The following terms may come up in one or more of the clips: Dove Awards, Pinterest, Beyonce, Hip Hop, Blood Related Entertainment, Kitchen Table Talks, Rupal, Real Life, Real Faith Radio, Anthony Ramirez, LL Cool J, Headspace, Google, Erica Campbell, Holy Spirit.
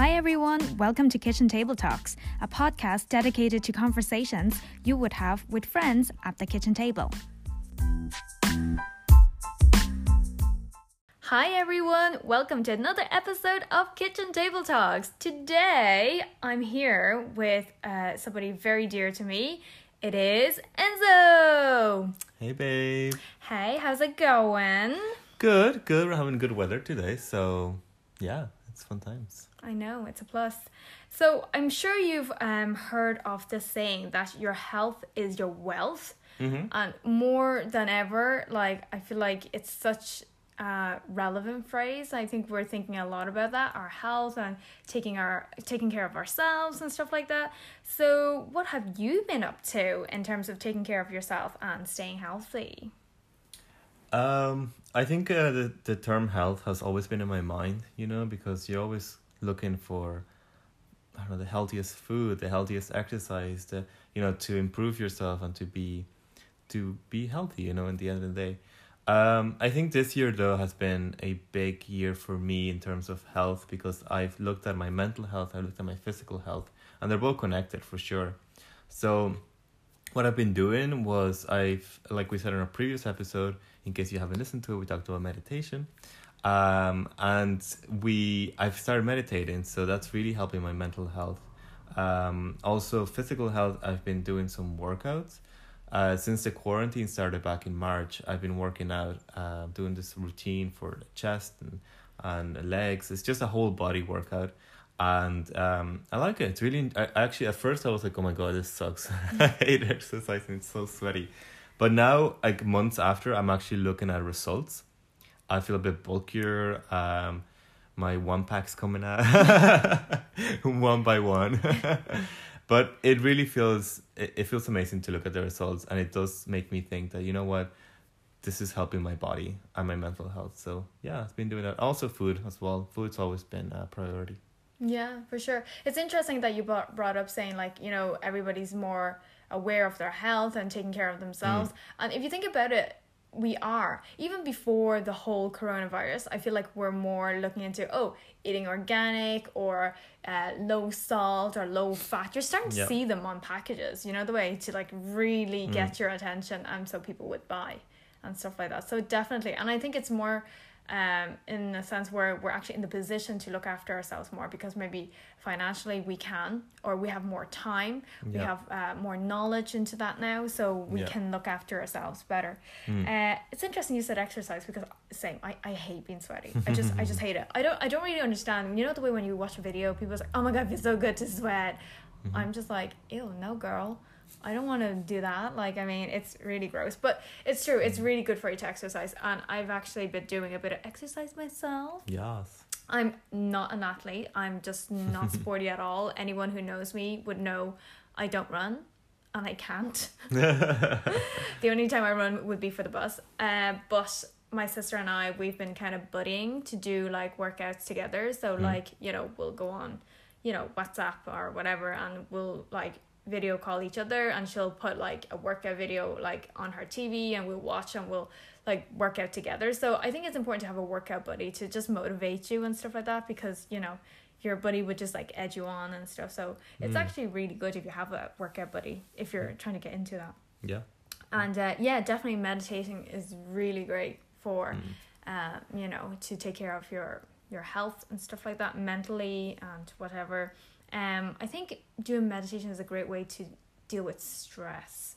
Hi everyone, welcome to Kitchen Table Talks, a podcast dedicated to conversations you would have with friends at the kitchen table. Hi everyone, welcome to another episode of Kitchen Table Talks. Today I'm here with somebody very dear to me. It is Enzo. Hey babe. Hey, how's it going? Good. We're having good weather today, so yeah. It's fun times. I know, it's a plus. So I'm sure you've heard of the saying that your health is your wealth. Mm-hmm. And more than ever, like I feel like it's such a relevant phrase. I think we're thinking a lot about that, our health and taking care of ourselves and stuff like that. So what have you been up to in terms of taking care of yourself and staying healthy? I think the term health has always been in my mind, you know, because you're always looking for, I don't know, the healthiest food, the healthiest exercise, to improve yourself and to be healthy, you know, at the end of the day. I think this year, though, has been a big year for me in terms of health, because I've looked at my mental health, I've looked at my physical health, and they're both connected for sure. So what I've been doing was like we said in our previous episode, in case you haven't listened to it, we talked about meditation. I've started meditating, so that's really helping my mental health. Also physical health, I've been doing some workouts. Since the quarantine started back in March, I've been working out, doing this routine for the chest and legs. It's just a whole body workout. And I like it. It's really, at first I was like, oh my god, this sucks. I hate exercising, it's so sweaty. But now, like months after, I'm actually looking at results. I feel a bit bulkier. My one pack's coming out one by one. But it really feels, it feels amazing to look at the results. And it does make me think that, you know what, this is helping my body and my mental health. So yeah, I've been doing that. Also food as well. Food's always been a priority. Yeah, for sure. It's interesting that you brought up saying, like, you know, everybody's more aware of their health and taking care of themselves. And if you think about it, we are. Even before the whole coronavirus, I feel like we're more looking into, eating organic or low salt or low fat. You're starting to see them on packages, you know, the way to like really get your attention, and so people would buy and stuff like that. So definitely. And I think it's more in a sense where we're actually in the position to look after ourselves more, because maybe financially we can, or we have more time, we have more knowledge into that now, so we can look after ourselves better. It's interesting you said exercise, because same, I hate being sweaty. I just hate it. I don't really understand, you know, the way when you watch a video, people's like, oh my god, it's so good to sweat. I'm just like, ew, no girl, I don't want to do that. Like, I mean, it's really gross, but it's true. It's really good for you to exercise. And I've actually been doing a bit of exercise myself. Yes. I'm not an athlete. I'm just not sporty at all. Anyone who knows me would know I don't run, and I can't. The only time I run would be for the bus. But my sister and I, we've been kind of buddying to do like workouts together. So like, you know, we'll go on, you know, WhatsApp or whatever, and we'll like video call each other, and she'll put like a workout video like on her TV, and we'll watch and we'll like work out together. So I think it's important to have a workout buddy to just motivate you and stuff like that, because you know your buddy would just like edge you on and stuff. So it's actually really good if you have a workout buddy, if you're trying to get into that. Yeah. And definitely meditating is really great for to take care of your health and stuff like that, mentally and whatever. I think doing meditation is a great way to deal with stress.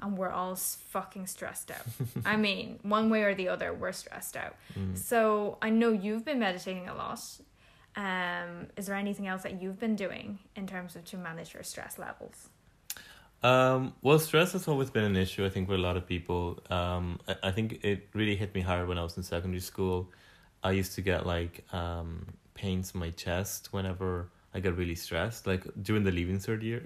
And we're all fucking stressed out. I mean, one way or the other, we're stressed out. So I know you've been meditating a lot. Is there anything else that you've been doing in terms of to manage your stress levels? Well, stress has always been an issue, I think, for a lot of people. I think it really hit me hard when I was in secondary school. I used to get like pains in my chest whenever I got really stressed, like during the Leaving Cert year,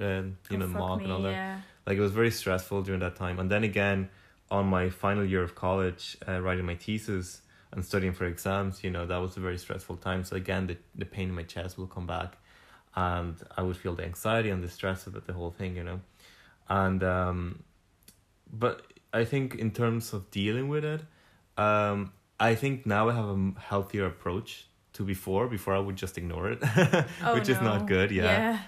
mock and all that. Yeah. Like it was very stressful during that time. And then again, on my final year of college, writing my thesis and studying for exams, you know, that was a very stressful time. So again, the pain in my chest will come back, and I would feel the anxiety and the stress of the whole thing, you know. And but I think in terms of dealing with it, I think now I have a healthier approach to before I would just ignore it, which is not good. Yeah.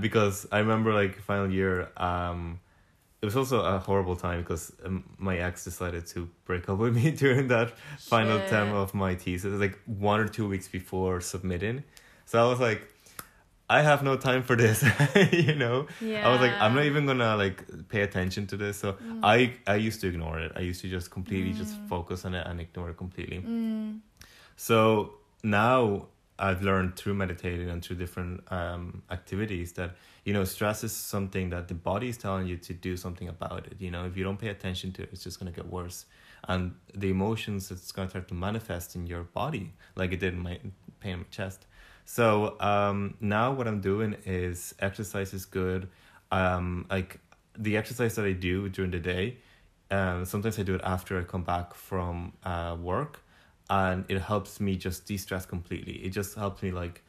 Because I remember like final year, it was also a horrible time because my ex decided to break up with me during that final term of my thesis, like 1 or 2 weeks before submitting. So I was like, I have no time for this, you know? Yeah. I was like, I'm not even gonna like pay attention to this. So I used to ignore it. I used to just completely just focus on it and ignore it completely. So now I've learned through meditating and through different activities that, you know, stress is something that the body is telling you to do something about it. You know, if you don't pay attention to it, it's just gonna get worse. And the emotions, it's gonna start to manifest in your body like it did in my pain in my chest. So now what I'm doing is exercise is good. Like the exercise that I do during the day, sometimes I do it after I come back from work, and it helps me just de-stress completely. It just helps me like,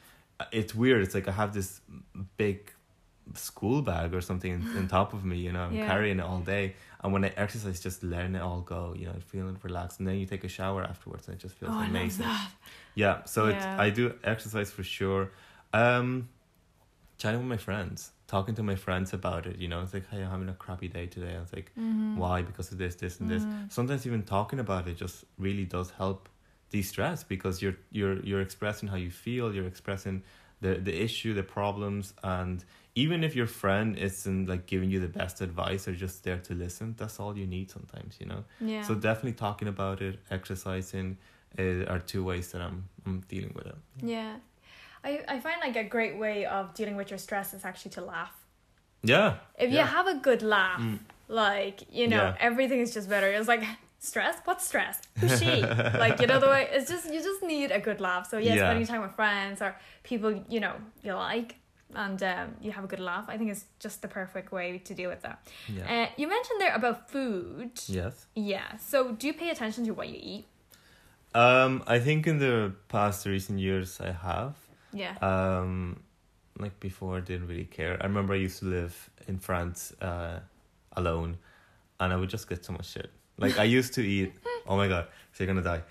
it's weird. It's like I have this big school bag or something on top of me, you know, I'm carrying it all day. And when I exercise, just letting it all go, you know, feeling relaxed. And then you take a shower afterwards and it just feels amazing. I love that. Yeah, so I do exercise for sure. Chatting with my friends, talking to my friends about it, you know, it's like, hey, I'm having a crappy day today. I was like, why? Because of this and this. Sometimes even talking about it just really does help de-stress, because you're expressing how you feel, you're expressing the issue, the problems, and even if your friend isn't like giving you the best advice or just there to listen, that's all you need sometimes, you know? Yeah. So definitely talking about it, exercising are two ways that I'm dealing with it. Yeah. I find like a great way of dealing with your stress is actually to laugh. Yeah. If you have a good laugh, like, you know, everything is just better. It's like, stress? What's stress? Who's she? Like, you know, the way it's just, you just need a good laugh. So spending time with friends or people, you know, you like, and you have a good laugh. I think it's just the perfect way to deal with that. Yeah. You mentioned there about food. Yes. Yeah. So do you pay attention to what you eat? I think in the past recent years I have. Yeah. Like before I didn't really care. I remember I used to live in France alone, and I would just get so much shit. Like I used to eat, oh my God, so you're gonna die.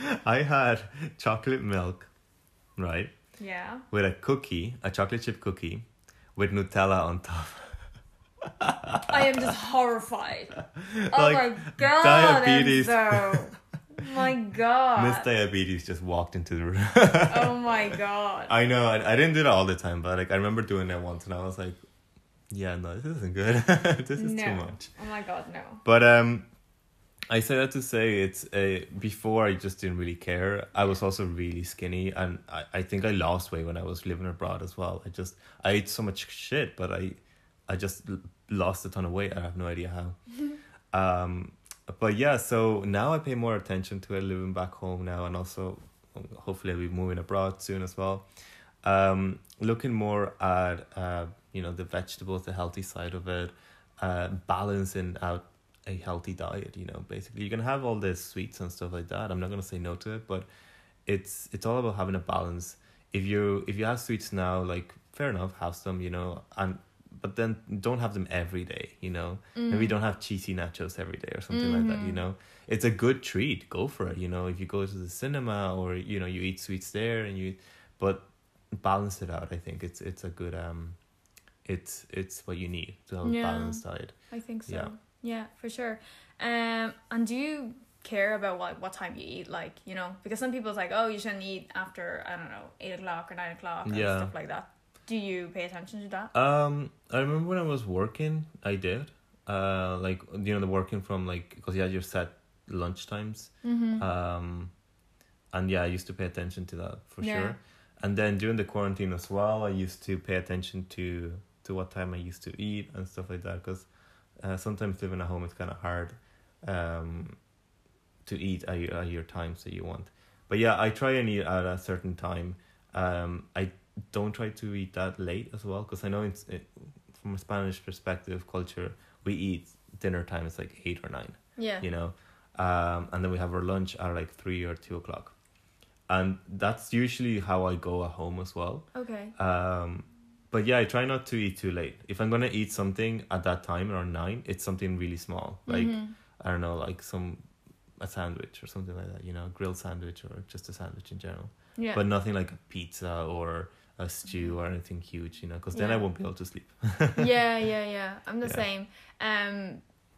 I had chocolate milk, right? Yeah. With a chocolate chip cookie with Nutella on top. I am just horrified. Like, oh my God. Diabetes. My God. Miss Diabetes just walked into the room. Oh my God. I know. I didn't do that all the time, but like I remember doing that once and I was like, yeah, no, this isn't good. This is too much. Oh my God, no. But I say that to say it's before I just didn't really care. I was also really skinny, and I think I lost weight when I was living abroad as well. I ate so much shit, but I just lost a ton of weight. I have no idea how. But yeah, so now I pay more attention to it living back home now, and also hopefully I'll be moving abroad soon as well. Looking more at you know, the vegetables, the healthy side of it, balancing out a healthy diet, you know, basically. You can have all the sweets and stuff like that. I'm not gonna say no to it, but it's all about having a balance. If you have sweets now, like, fair enough, have some, you know, but then don't have them every day, you know. Maybe don't have cheesy nachos every day or something like that, you know. It's a good treat, go for it, you know. If you go to the cinema or, you know, you eat sweets there but balance it out. I think it's a good it's what you need to have a balanced diet. I think so. Yeah. Yeah, for sure. And do you care about what time you eat? Like, you know, because some people's like, oh, you shouldn't eat after, I don't know, 8 o'clock or 9 o'clock and stuff like that. Do you pay attention to that? I remember when I was working, I did. Like, you know, the working from like, because you had your set lunch times. And I used to pay attention to that for sure. And then during the quarantine as well, I used to pay attention to what time I used to eat and stuff like that, because sometimes living at home, it's kind of hard to eat at your times that you want. But yeah, I try and eat at a certain time. I don't try to eat that late as well, because I know from a Spanish perspective, culture, we eat dinner time. It's like 8 or 9. Yeah. You know, and then we have our lunch at like 3 or 2 o'clock, and that's usually how I go at home as well. Okay. But yeah, I try not to eat too late. If I'm gonna eat something at that time around 9, it's something really small. Like, I don't know, like some a sandwich or something like that, you know, a grilled sandwich or just a sandwich in general. Yeah. But nothing like a pizza or a stew or anything huge, you know, because then I won't be able to sleep. Yeah. I'm the same.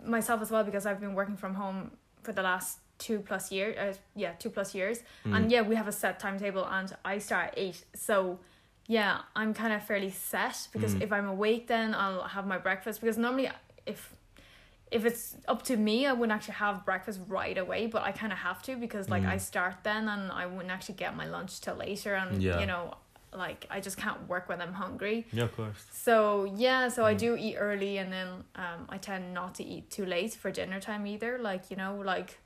Myself as well, because I've been working from home for the last 2+ years. 2+ years. Mm. And we have a set timetable and I start at 8. So I'm kind of fairly set, because if I'm awake, then I'll have my breakfast, because normally if it's up to me, I wouldn't actually have breakfast right away, but I kind of have to, because I start then and I wouldn't actually get my lunch till later, and you know, like, I just can't work when I'm hungry. Yeah, of course. So I do eat early, and then I tend not to eat too late for dinner time either. Like, you know, like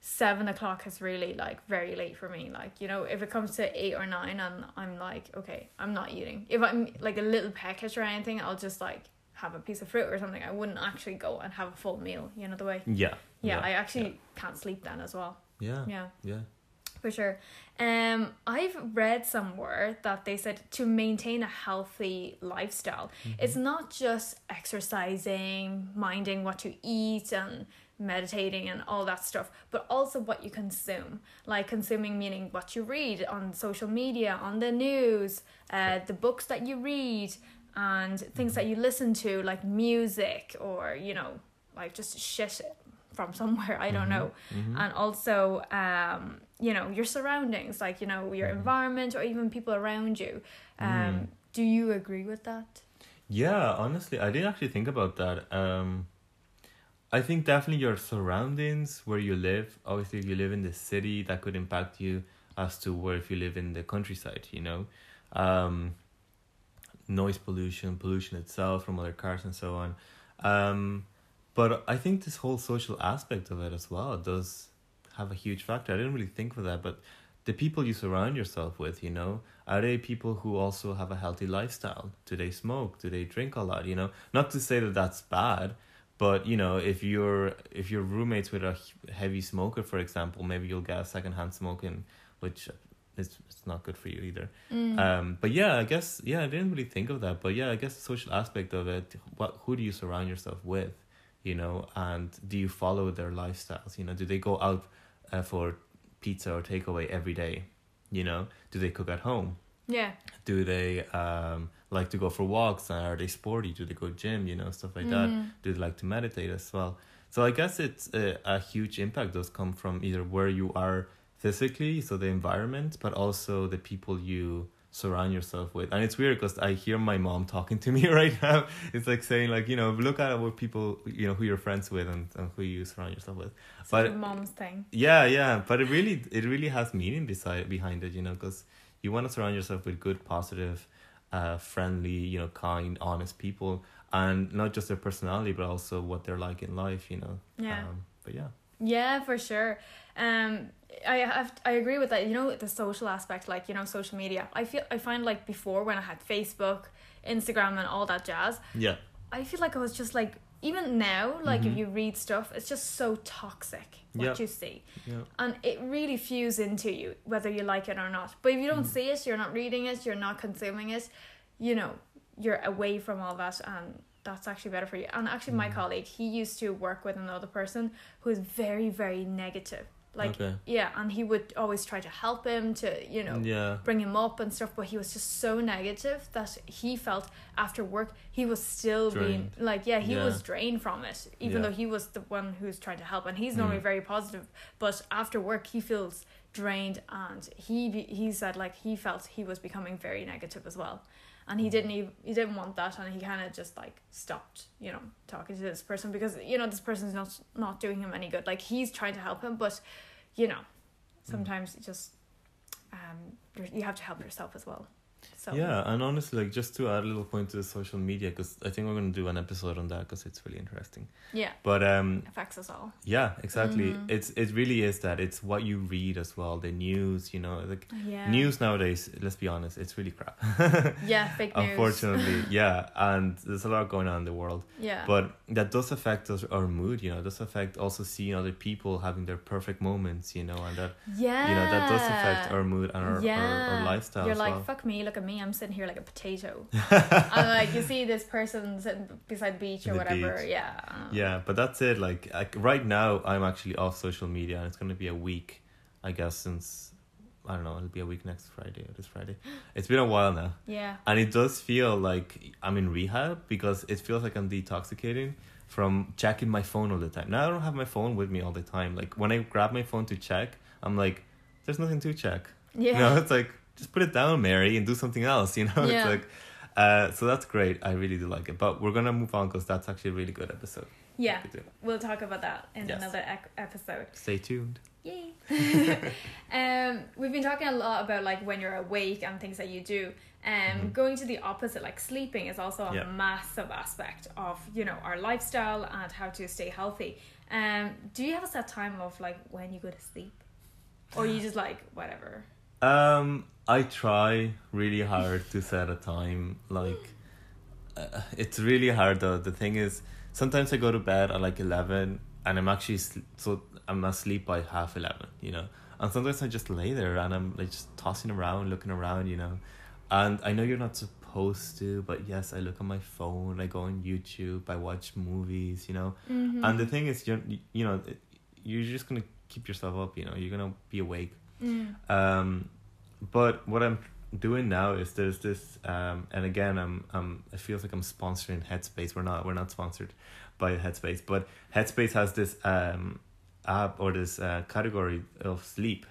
7:00 is really like very late for me. Like, you know, if it comes to 8 or 9, and I'm like, okay, I'm not eating. If I'm like a little peckish or anything, I'll just like have a piece of fruit or something. I wouldn't actually go and have a full meal, you know, the way. Yeah. I actually can't sleep then as well. Yeah. For sure. I've read somewhere that they said to maintain a healthy lifestyle, it's not just exercising, minding what you eat and meditating and all that stuff, but also what you consume. Like, consuming meaning what you read on social media, on the news, the books that you read, and things that you listen to, like music, or, you know, like just shit from somewhere, I don't know. And also, you know, your surroundings, like, you know, your environment, or even people around you. Do you agree with that? Yeah, honestly, I didn't actually think about that. I think definitely your surroundings, where you live. Obviously, if you live in the city, that could impact you as to where if you live in the countryside, you know. Noise pollution itself from other cars and so on. But I think this whole social aspect of it as well does have a huge factor. I didn't really think of that, but the people you surround yourself with, you know, are they people who also have a healthy lifestyle? Do they smoke? Do they drink a lot? You know, not to say that that's bad, but, you know, if you're roommates with a heavy smoker, for example, maybe you'll get a secondhand smoking, which it's not good for you either. But I guess, I didn't really think of that. But I guess the social aspect of it, who do you surround yourself with, you know, and do you follow their lifestyles? You know, do they go out for pizza or takeaway every day? You know, do they cook at home? Yeah. Do they like to go for walks? Are they sporty? Do they go gym? You know, stuff like that. Do they like to meditate as well? So I guess it's a huge impact does come from either where you are physically, so the environment, but also the people you surround yourself with. And it's weird because I hear my mom talking to me right now. It's like saying, like, you know, look at what people, you know, who you're friends with and who you surround yourself with. It's but like your mom's thing. Yeah. But it really has meaning behind it, you know, because you want to surround yourself with good, positive, friendly, you know, kind, honest people, and not just their personality, but also what they're like in life, you know. Yeah, for sure. I agree with that, you know, the social aspect, like, you know, social media. I find like before, when I had Facebook, Instagram and all that jazz, I feel like I was just like, even now, like if you read stuff, it's just so toxic what you see. And it really feeds into you, whether you like it or not. But if you don't see it, you're not reading it, you're not consuming it, you know, you're away from all that, and that's actually better for you. And actually my colleague, he used to work with another person who is very, very negative. Like, and he would always try to help him to, you know, bring him up and stuff. But he was just so negative that he felt after work, he was still drained. Being like, he was drained from it, even though he was the one who's trying to help. And he's normally very positive, but after work, he feels drained. And he said, like, he felt he was becoming very negative as well. And he didn't want that, and he kind of just like stopped, you know, talking to this person, because, you know, this person's not doing him any good. Like, he's trying to help him, but, you know, sometimes just you have to help yourself as well. So and honestly, like, just to add a little point to the social media, because I think we're going to do an episode on that, because it's really interesting. But affects us all. Exactly. It really is that. It's what you read as well, the news, you know, like news nowadays, let's be honest, it's really crap. Fake news, unfortunately. And there's a lot going on in the world, but that does affect us, our mood, you know. It does affect also seeing other people having their perfect moments, you know, and that you know, that does affect our mood and our lifestyle. You're as like, well, fuck me, look at me, me, I'm sitting here like a potato. I'm like, you see this person sitting beside the beach or the whatever. Beach. Yeah. Yeah, but that's it. Like right now, I'm actually off social media, and it's going to be a week, I guess, since, I don't know, it'll be a week next Friday or this Friday. It's been a while now. Yeah. And it does feel like I'm in rehab, because it feels like I'm detoxicating from checking my phone all the time. Now I don't have my phone with me all the time. Like, when I grab my phone to check, I'm like, there's nothing to check. Yeah. You know, it's like, just put it down, Mary, and do something else, you know? Yeah. It's like, so that's great. I really do like it. But we're going to move on, because that's actually a really good episode. Yeah. We'll talk about that in another episode. Stay tuned. Yay. We've been talking a lot about, like, when you're awake and things that you do. Going to the opposite, like sleeping, is also a massive aspect of, you know, our lifestyle and how to stay healthy. Do you have a set time of, like, when you go to sleep? Or you just, like, whatever? I try really hard to set a time. Like, it's really hard, though. The thing is, sometimes I go to bed at like 11, and I'm actually I'm asleep by 11:30, you know. And sometimes I just lay there, and I'm like just tossing around, looking around, you know. And I know you're not supposed to, but yes, I look on my phone, I go on YouTube, I watch movies, you know. Mm-hmm. And the thing is, you're just gonna keep yourself up, you know. You're gonna be awake. Mm. But what I'm doing now is there's this and again it feels like I'm sponsoring Headspace. We're not sponsored by Headspace, but Headspace has this app or this category of sleep,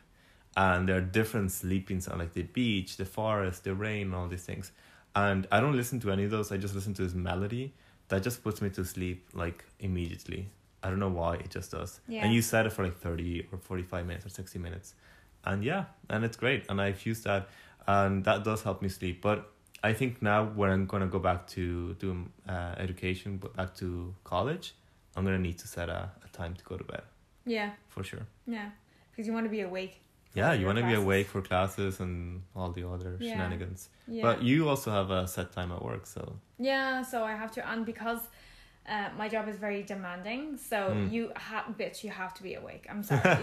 and there are different sleeping sounds, like the beach, the forest, the rain, all these things. And I don't listen to any of those. I just listen to this melody that just puts me to sleep, like, immediately. I don't know why, it just does. Yeah. And you set it for like 30 or 45 minutes or 60 minutes. And yeah, and it's great. And I've used that, and that does help me sleep. But I think now when I'm going to go back to doing education, but back to college, I'm going to need to set a time to go to bed. Yeah. For sure. Yeah. Because you want to be awake. Yeah, you want to be awake for classes and all the other shenanigans. Yeah. But you also have a set time at work, so. Yeah, so I have to. And because my job is very demanding, so you have to be awake. I'm sorry.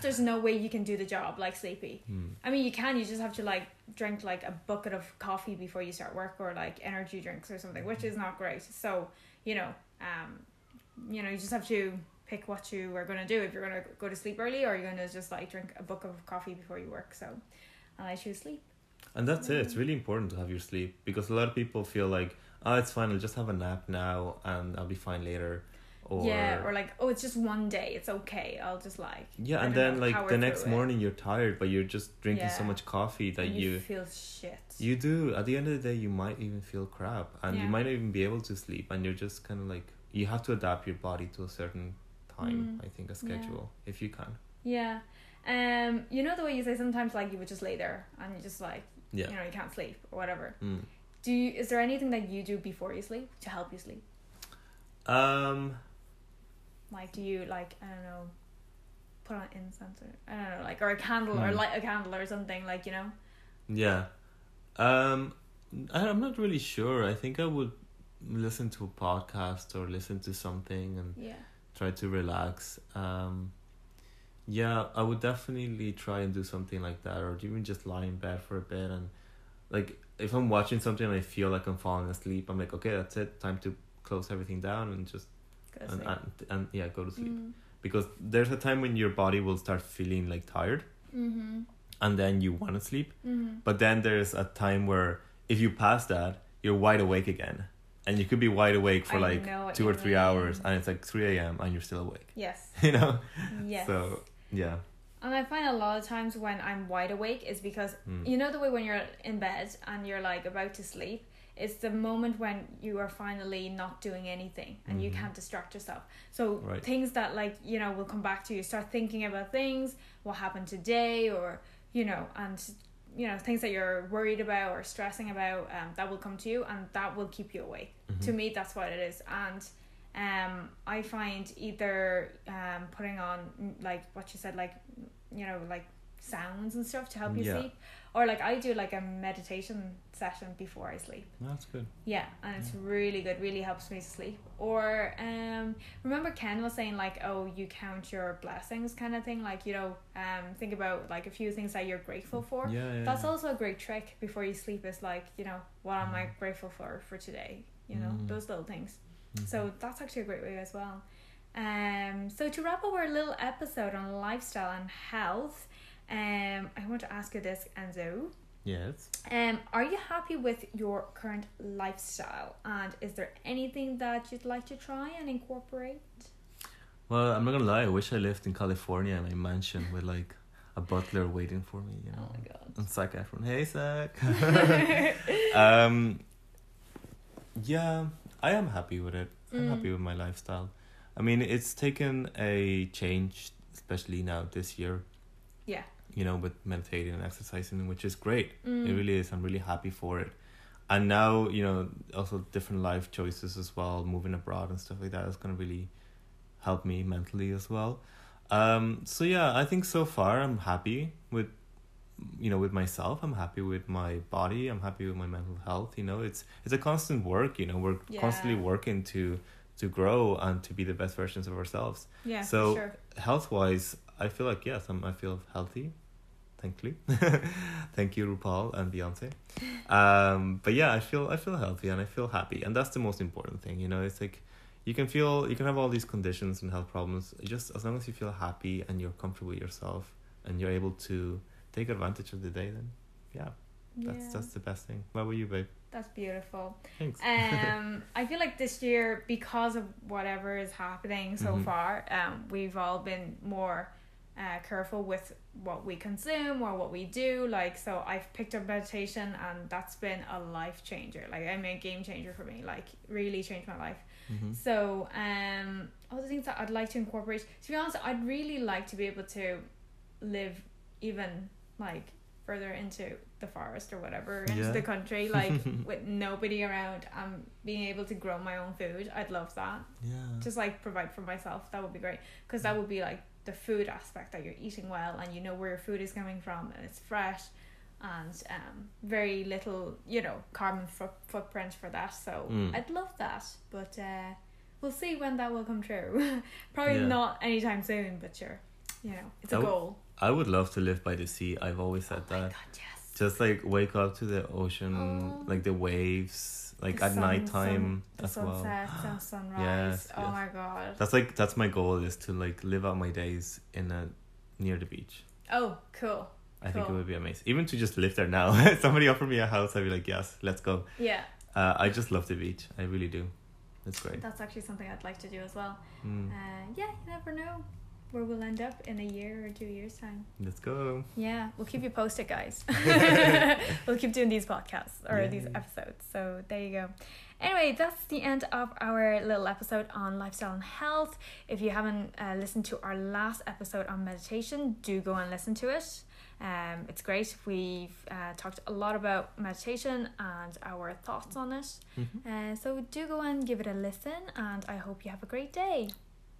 There's no way you can do the job like sleepy. I mean, you just have to, like, drink like a bucket of coffee before you start work, or like energy drinks or something, which is not great. So, you just have to pick what you are going to do. If you're going to go to sleep early, or you're going to just, like, drink a bucket of coffee before you work. So, and I choose sleep. And that's it. It's really important to have your sleep, because a lot of people feel like, oh, it's fine, I'll just have a nap now and I'll be fine later. Or like, oh, it's just one day, it's okay, I'll just, like... Yeah, and then, like, the next morning you're tired, but you're just drinking so much coffee that you feel shit. You do. At the end of the day, you might even feel crap, and you might not even be able to sleep, and you're just kind of like... You have to adapt your body to a certain time, I think, a schedule, if you can. Yeah. You know the way you say sometimes, like, you would just lay there and you just, like... Yeah. You know, you can't sleep or whatever. Mm. Is there anything that you do before you sleep to help you sleep? Like, do you, like, I don't know, put on incense, or I don't know, like, or a candle, or light a candle or something, like, you know? Yeah. I'm not really sure. I think I would listen to a podcast or listen to something and try to relax. Yeah, I would definitely try and do something like that, or even just lie in bed for a bit. And, like, if I'm watching something and I feel like I'm falling asleep, I'm like, okay, that's it. Time to close everything down and just go to sleep. Mm. Because there's a time when your body will start feeling, like, tired, and then you want to sleep. Mm-hmm. But then there's a time where if you pass that, you're wide awake again, and you could be wide awake for 2 or 3 hours, and it's like 3 a.m. and you're still awake. Yes. You know. Yes. So yeah. And I find a lot of times when I'm wide awake is because, you know the way when you're in bed and you're, like, about to sleep, it's the moment when you are finally not doing anything and you can't distract yourself. So things that, like, you know, will come back to you. Start thinking about things, what happened today, or, you know, and, you know, things that you're worried about or stressing about, that will come to you, and that will keep you awake. Mm-hmm. To me, that's what it is. And I find either putting on, like what you said, like, you know, like sounds and stuff to help you sleep. Or like I do like a meditation session before I sleep. That's good. Yeah, and it's really good. Really helps me to sleep. Or remember Ken was saying like, oh, you count your blessings kind of thing. Like, you know, think about like a few things that you're grateful for. That's also a great trick before you sleep. Is like, you know, what am I grateful for today? You know, those little things. So that's actually a great way as well. So to wrap up our little episode on lifestyle and health. I want to ask you this, Enzo. Yes. Are you happy with your current lifestyle? And is there anything that you'd like to try and incorporate? Well, I'm not gonna lie. I wish I lived in California in a mansion with like a butler waiting for me. You know. Oh my god. And Zac Efron. Hey, Zac. Yeah, I am happy with it. I'm happy with my lifestyle. I mean, it's taken a change, especially now this year. Yeah. You know, with meditating and exercising, which is great. It really is. I'm really happy for it. And now, you know, also different life choices as well, moving abroad and stuff like that is going to really help me mentally as well. So yeah, I think so far I'm happy with, you know, with myself. I'm happy with my body. I'm happy with my mental health. You know, it's a constant work, you know, we're constantly working to grow and to be the best versions of ourselves. Yeah, so sure. Health-wise, I feel like, yes, I feel healthy. Thankfully. Thank you, Rupal and Beyonce. But yeah, I feel healthy and I feel happy. And that's the most important thing, you know. It's like you can have all these conditions and health problems. Just as long as you feel happy and you're comfortable with yourself and you're able to take advantage of the day, then that's the best thing. What about you, babe? That's beautiful. Thanks. I feel like this year, because of whatever is happening so far, we've all been more careful with what we consume or what we do. Like, so I've picked up meditation and that's been a life changer. Like, I mean, a game changer for me. Like, really changed my life. So other things that I'd like to incorporate, to be honest, I'd really like to be able to live even like further into the forest or whatever, into the country, like with nobody around, being able to grow my own food. I'd love that. Just like provide for myself. That would be great, because that would be like the food aspect, that you're eating well and you know where your food is coming from and it's fresh, and very little, you know, carbon footprint for that. So I'd love that, but we'll see when that will come true. Probably not anytime soon, but sure, you know, it's a goal. I would love to live by the sea. I've always said that. Oh my God, yes. Just like wake up to the ocean, like the waves, like the at nighttime as well. The sunset, sunrise. Yes, oh yes. My God. That's my goal, is to like live out my days near the beach. Oh, cool. I think it would be amazing. Even to just live there now. If somebody offered me a house, I'd be like, yes, let's go. Yeah. I just love the beach. I really do. It's great. That's actually something I'd like to do as well. Yeah, you never know where we'll end up in a year or 2 years time. Let's go. Yeah, we'll keep you posted, guys. We'll keep doing these podcasts or these episodes. So there you go. Anyway, that's the end of our little episode on lifestyle and health. If you haven't listened to our last episode on meditation, do go and listen to it. It's great. We've talked a lot about meditation and our thoughts on it. So do go and give it a listen, and I hope you have a great day.